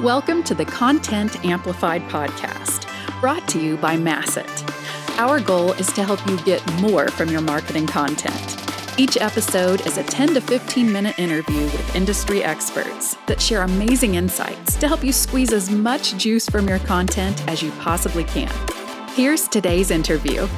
Welcome to the Content Amplified podcast, brought to you by Masset. Our goal is to help you get more from your marketing content. Each episode is a 10 to 15-minute interview with industry experts that share amazing insights to help you squeeze as much juice from your content as you possibly can. Here's today's interview.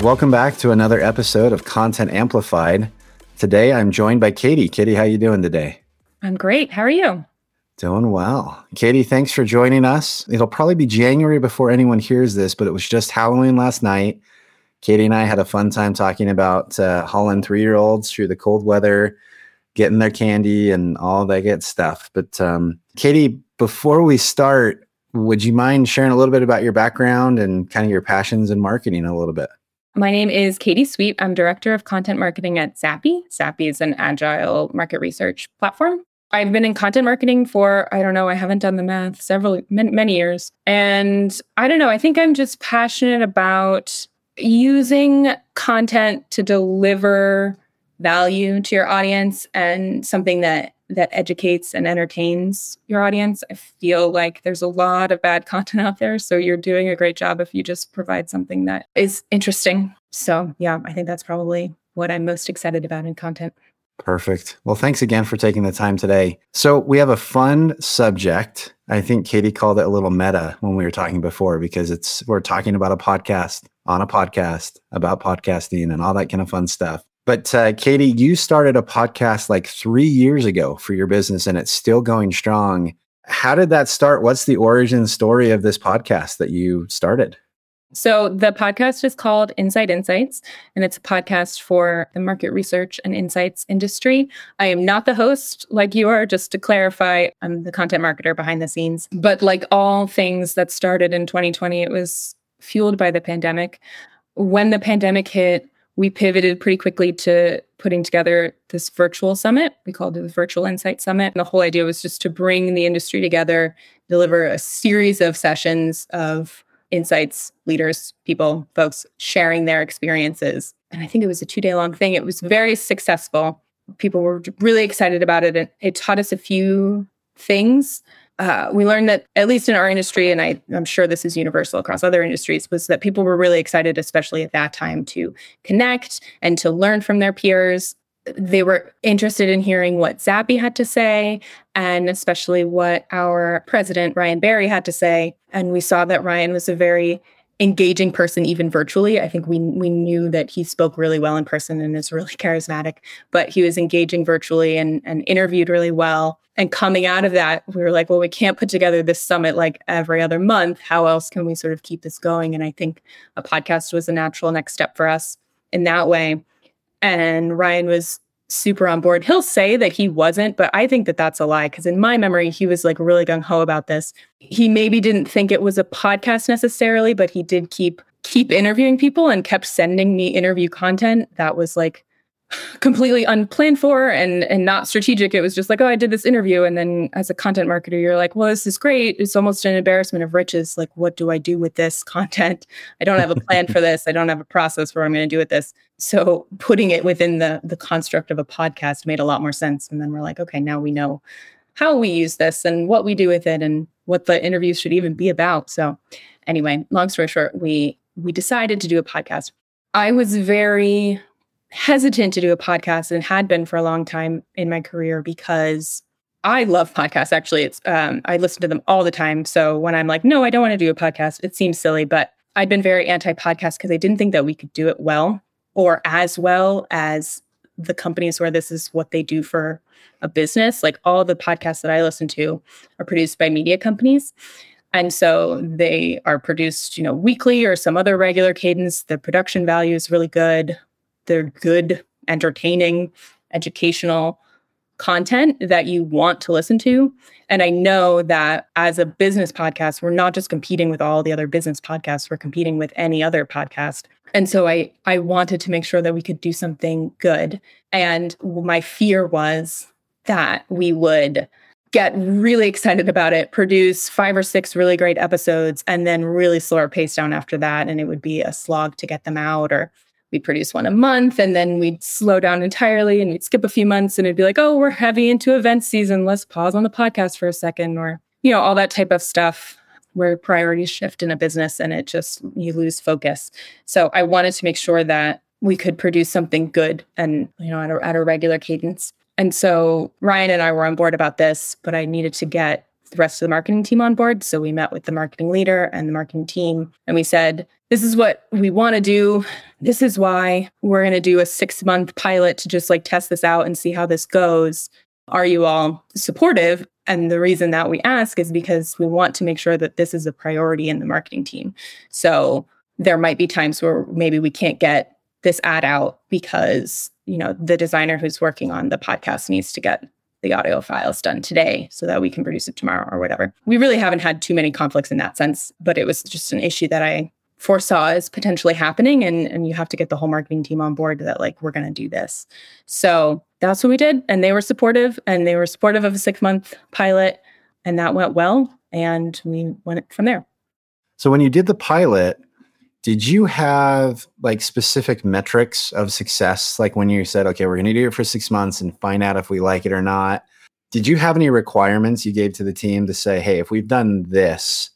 Welcome back to another episode of Content Amplified. Today, I'm joined by Katie. Katie, how are you doing today? I'm great. How are you? Doing well. Katie, thanks for joining us. It'll probably be January before anyone hears this, but it was just Halloween last night. Katie and I had a fun time talking about hauling three-year-olds through the cold weather, getting their candy and all that good stuff. But Katie, before we start, would you mind sharing a little bit about your background and kind of your passions in marketing a little bit? My name is Katie Sweet. I'm Director of Content Marketing at Zappi. Zappi is an agile market research platform. I've been in content marketing for, I haven't done the math, many years. And I think I'm just passionate about using content to deliver value to your audience and something that educates and entertains your audience. I feel like there's a lot of bad content out there, so you're doing a great job if you just provide something that is interesting. So yeah, I think that's probably what I'm most excited about in content. Perfect. Well, thanks again for taking the time today. So we have a fun subject. I think Katie called it a little meta when we were talking before, because we're talking about a podcast on a podcast about podcasting and all that kind of fun stuff. But Katie, you started a podcast like 3 years ago for your business, and it's still going strong. How did that start? What's the origin story of this podcast that you started? So the podcast is called Inside Insights, and it's a podcast for the market research and insights industry. I am not the host like you are, just to clarify. I'm the content marketer behind the scenes. But like all things that started in 2020, it was fueled by the pandemic. When the pandemic hit, we pivoted pretty quickly to putting together this virtual summit. We called it the Virtual Insight Summit. And the whole idea was just to bring the industry together, deliver a series of sessions of insights, leaders, people, folks sharing their experiences. And I think it was a 2-day-long thing. It was very successful. People were really excited about it. And it taught us a few things. We learned that, at least in our industry, and I'm sure this is universal across other industries, was that people were really excited, especially at that time, to connect and to learn from their peers. They were interested in hearing what Zappi had to say, and especially what our president, Ryan Barry, had to say. And we saw that Ryan was a very engaging person, even virtually. I think we knew that he spoke really well in person and is really charismatic, but he was engaging virtually and interviewed really well. And coming out of that, we were like, well, we can't put together this summit like every other month. How else can we sort of keep this going? And I think a podcast was a natural next step for us in that way. And Ryan was super on board. He'll say that he wasn't, but I think that that's a lie, because in my memory, he was like really gung-ho about this. He maybe didn't think it was a podcast necessarily, but he did keep interviewing people and kept sending me interview content that was like completely unplanned for and not strategic. It was just like, oh, I did this interview. And then as a content marketer, you're like, well, this is great. It's almost an embarrassment of riches. Like, what do I do with this content? I don't have a plan for this. I don't have a process for what I'm going to do with this. So putting it within the construct of a podcast made a lot more sense. And then we're like, okay, now we know how we use this and what we do with it and what the interviews should even be about. So anyway, long story short, we decided to do a podcast. I was very hesitant to do a podcast and had been for a long time in my career, because I love podcasts. Actually, it's I listen to them all the time. So when I'm like, no, I don't want to do a podcast, it seems silly, but I'd been very anti-podcast because I didn't think that we could do it well or as well as the companies where this is what they do for a business. Like all the podcasts that I listen to are produced by media companies. And so they are produced, weekly or some other regular cadence. The production value is really good. They're good, entertaining, educational content that you want to listen to. And I know that as a business podcast, we're not just competing with all the other business podcasts, we're competing with any other podcast. And so I wanted to make sure that we could do something good. And my fear was that we would get really excited about it, produce 5 or 6 really great episodes, and then really slow our pace down after that. And it would be a slog to get them out, or we'd produce one a month, and then we'd slow down entirely and we'd skip a few months, and it'd be like, oh, we're heavy into event season. Let's pause on the podcast for a second, or, you know, all that type of stuff where priorities shift in a business and it just, you lose focus. So I wanted to make sure that we could produce something good and, you know, at a regular cadence. And so Ryan and I were on board about this, but I needed to get the rest of the marketing team on board. So we met with the marketing leader and the marketing team, and we said, this is what we want to do. This is why we're going to do a 6-month pilot to just like test this out and see how this goes. Are you all supportive? And the reason that we ask is because we want to make sure that this is a priority in the marketing team. So there might be times where maybe we can't get this ad out because, you know, the designer who's working on the podcast needs to get the audio files done today so that we can produce it tomorrow or whatever. We really haven't had too many conflicts in that sense, but it was just an issue that I foresaw as potentially happening. And you have to get the whole marketing team on board that like, we're going to do this. So that's what we did. And they were supportive, and they were supportive of a 6-month pilot, and that went well. And we went from there. So when you did the pilot, did you have like specific metrics of success? Like when you said, okay, we're going to do it for 6 months and find out if we like it or not. Did you have any requirements you gave to the team to say, hey, if we've done this,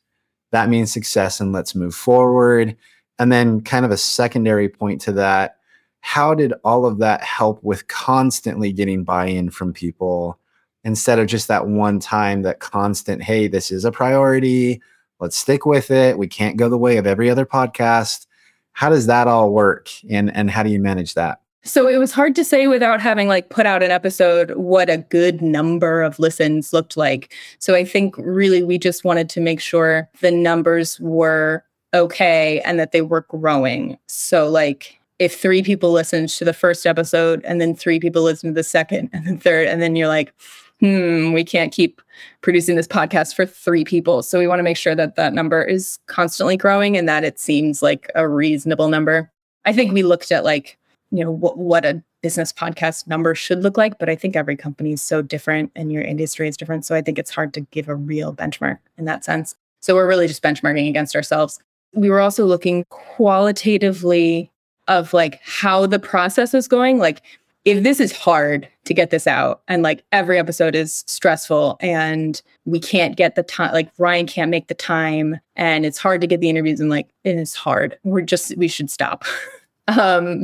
that means success and let's move forward? And then kind of a secondary point to that, how did all of that help with constantly getting buy-in from people instead of just that one time, that constant, hey, this is a priority, let's stick with it, we can't go the way of every other podcast? How does that all work, and how do you manage that? So it was hard to say without having like put out an episode what a good number of listens looked like. So I think really we just wanted to make sure the numbers were okay and that they were growing. So like if 3 people listened to the first episode and then 3 people listened to the second and then third, and then you're like, we can't keep producing this podcast for 3 people. So we want to make sure that that number is constantly growing and that it seems like a reasonable number. I think we looked at like, you know, what a business podcast number should look like, but I think every company is so different and your industry is different. So I think it's hard to give a real benchmark in that sense. So we're really just benchmarking against ourselves. We were also looking qualitatively of like how the process is going. Like, if this is hard to get this out and like every episode is stressful and we can't get the time, like Ryan can't make the time and it's hard to get the interviews and like, it is hard, we should stop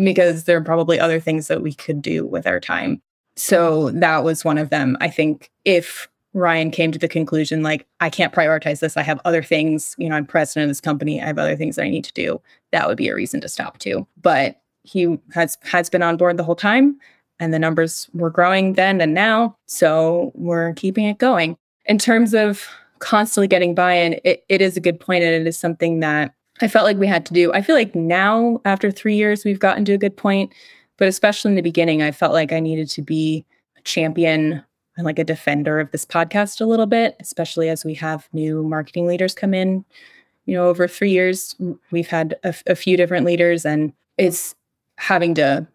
because there are probably other things that we could do with our time. So that was one of them. I think if Ryan came to the conclusion, like, I can't prioritize this, I have other things, you know, I'm president of this company, I have other things that I need to do, that would be a reason to stop too. But he has been on board the whole time, and the numbers were growing then and now. So we're keeping it going. In terms of constantly getting buy-in, it is a good point, and it is something that I felt like we had to do. I feel like now, after 3 years, we've gotten to a good point. But especially in the beginning, I felt like I needed to be a champion and like a defender of this podcast a little bit, especially as we have new marketing leaders come in. You know, over 3 years, we've had a few different leaders, and it's having to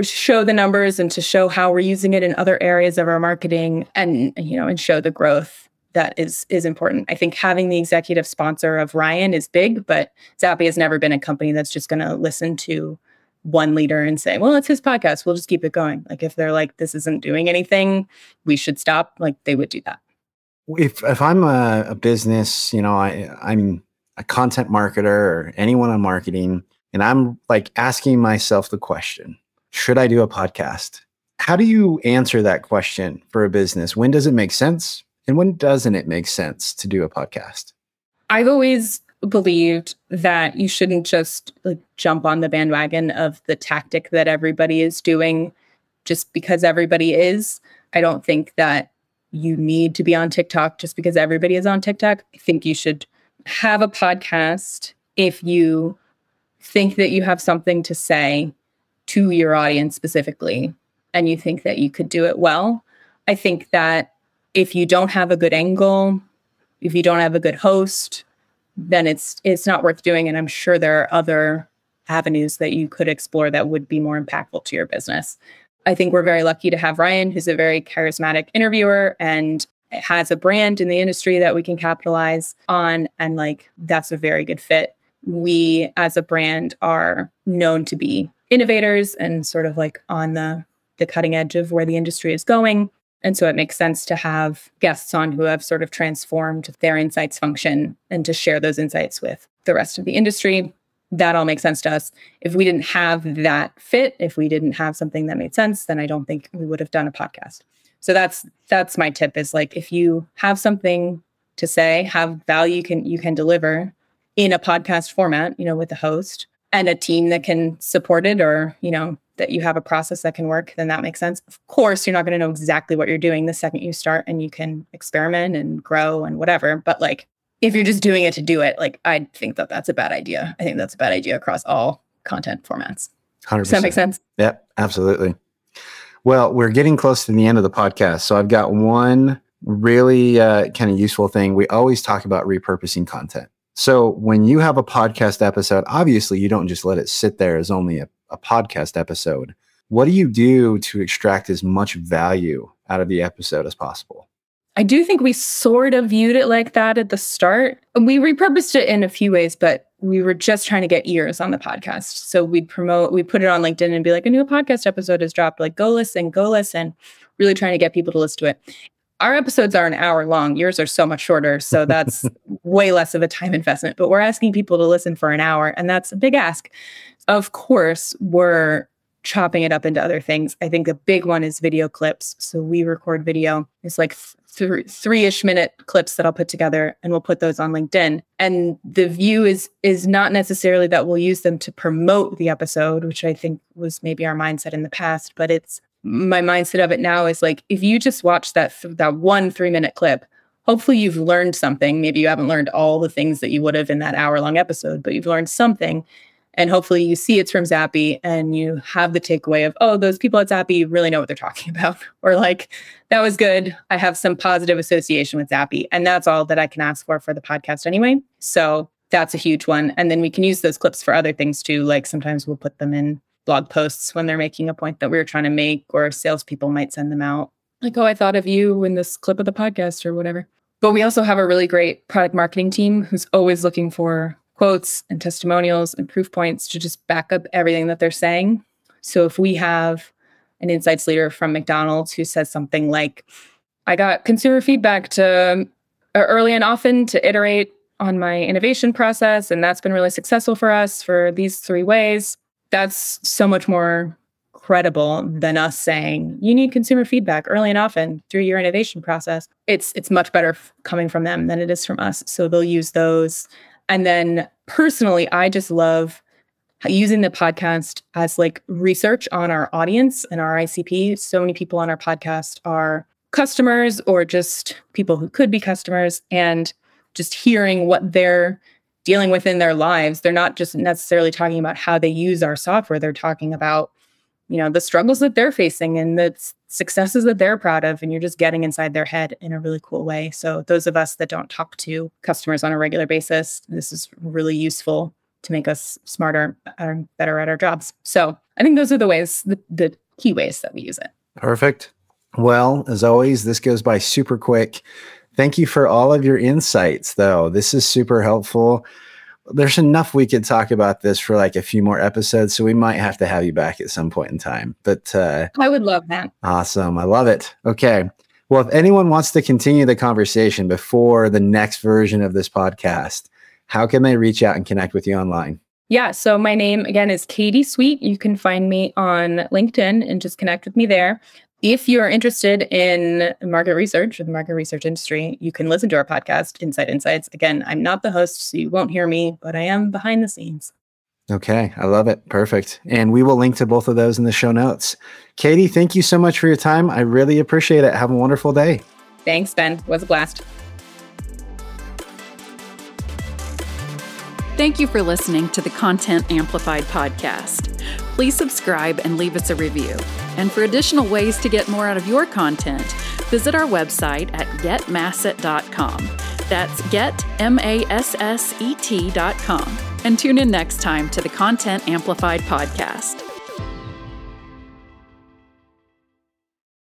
show the numbers and to show how we're using it in other areas of our marketing, and, you know, and show the growth that is important. I think having the executive sponsor of Ryan is big, but Zappi has never been a company that's just going to listen to one leader and say, well, it's his podcast, we'll just keep it going. Like if they're like, this isn't doing anything, we should stop, like they would do that. If I'm a business, you know, I'm a content marketer or anyone on marketing, and I'm like asking myself the question, should I do a podcast? How do you answer that question for a business? When does it make sense? And when doesn't it make sense to do a podcast? I've always believed that you shouldn't just like jump on the bandwagon of the tactic that everybody is doing just because everybody is. I don't think that you need to be on TikTok just because everybody is on TikTok. I think you should have a podcast if you think that you have something to say to your audience specifically, and you think that you could do it well. I think that if you don't have a good angle, if you don't have a good host, then it's not worth doing. And I'm sure there are other avenues that you could explore that would be more impactful to your business. I think we're very lucky to have Ryan, who's a very charismatic interviewer and has a brand in the industry that we can capitalize on. And like, that's a very good fit. we as a brand are known to be innovators and sort of like on the cutting edge of where the industry is going. And so it makes sense to have guests on who have sort of transformed their insights function and to share those insights with the rest of the industry. That all makes sense to us. If we didn't have that fit, if we didn't have something that made sense, then I don't think we would have done a podcast. So that's my tip is like, if you have something to say, have value you can deliver in a podcast format, you know, with a host and a team that can support it, or, you know, that you have a process that can work, then that makes sense. Of course, you're not going to know exactly what you're doing the second you start, and you can experiment and grow and whatever. But like, if you're just doing it to do it, like, I think that that's a bad idea. I think that's a bad idea across all content formats. 100%. Does that make sense? Yep, absolutely. Well, we're getting close to the end of the podcast. So I've got one really kind of useful thing. We always talk about repurposing content. So when you have a podcast episode, obviously you don't just let it sit there as only a podcast episode. What do you do to extract as much value out of the episode as possible? I do think we sort of viewed it like that at the start. We repurposed it in a few ways, but we were just trying to get ears on the podcast. So we'd put it on LinkedIn and be like, a new podcast episode has dropped. Like, go listen. Really trying to get people to listen to it. Our episodes are an hour long. Yours are so much shorter. So that's way less of a time investment. But we're asking people to listen for an hour, and that's a big ask. Of course, we're chopping it up into other things. I think the big one is video clips. So we record video. It's like three-ish minute clips that I'll put together, and we'll put those on LinkedIn. And the view is not necessarily that we'll use them to promote the episode, which I think was maybe our mindset in the past. But it's my mindset of it now is like, if you just watch that one 3-minute clip, hopefully you've learned something. Maybe you haven't learned all the things that you would have in that hour-long episode, but you've learned something. And hopefully you see it's from Zappi and you have the takeaway of, oh, those people at Zappi really know what they're talking about. Or like, that was good. I have some positive association with Zappi. And that's all that I can ask for the podcast anyway. So that's a huge one. And then we can use those clips for other things too. Like sometimes we'll put them in blog posts when they're making a point that we were trying to make, or salespeople might send them out. Like, oh, I thought of you in this clip of the podcast or whatever. But we also have a really great product marketing team who's always looking for quotes and testimonials and proof points to just back up everything that they're saying. So if we have an insights leader from McDonald's who says something like, I got consumer feedback early and often to iterate on my innovation process, and that's been really successful for us for these 3 ways. That's so much more credible than us saying, you need consumer feedback early and often through your innovation process. It's much better coming from them than it is from us. So they'll use those. And then personally, I just love using the podcast as like research on our audience and our ICP. So many people on our podcast are customers or just people who could be customers, and just hearing what they're dealing with in their lives. They're not just necessarily talking about how they use our software. They're talking about, you know, the struggles that they're facing and the successes that they're proud of, and you're just getting inside their head in a really cool way. So those of us that don't talk to customers on a regular basis, this is really useful to make us smarter and better at our jobs. So I think those are the ways, the key ways that we use it. Perfect. Well, as always, this goes by super quick. Thank you for all of your insights, though. This is super helpful. There's enough we could talk about this for like a few more episodes, so we might have to have you back at some point in time. But I would love that. Awesome. I love it. Okay. Well, if anyone wants to continue the conversation before the next version of this podcast, how can they reach out and connect with you online? Yeah. So my name, again, is Katie Sweet. You can find me on LinkedIn and just connect with me there. If you're interested in market research or the market research industry, you can listen to our podcast, Inside Insights. Again, I'm not the host, so you won't hear me, but I am behind the scenes. Okay. I love it. Perfect. And we will link to both of those in the show notes. Katie, thank you so much for your time. I really appreciate it. Have a wonderful day. Thanks, Ben. It was a blast. Thank you for listening to the Content Amplified podcast. Please subscribe and leave us a review. And for additional ways to get more out of your content, visit our website at getmasset.com. That's getmasset.com. And tune in next time to the Content Amplified podcast.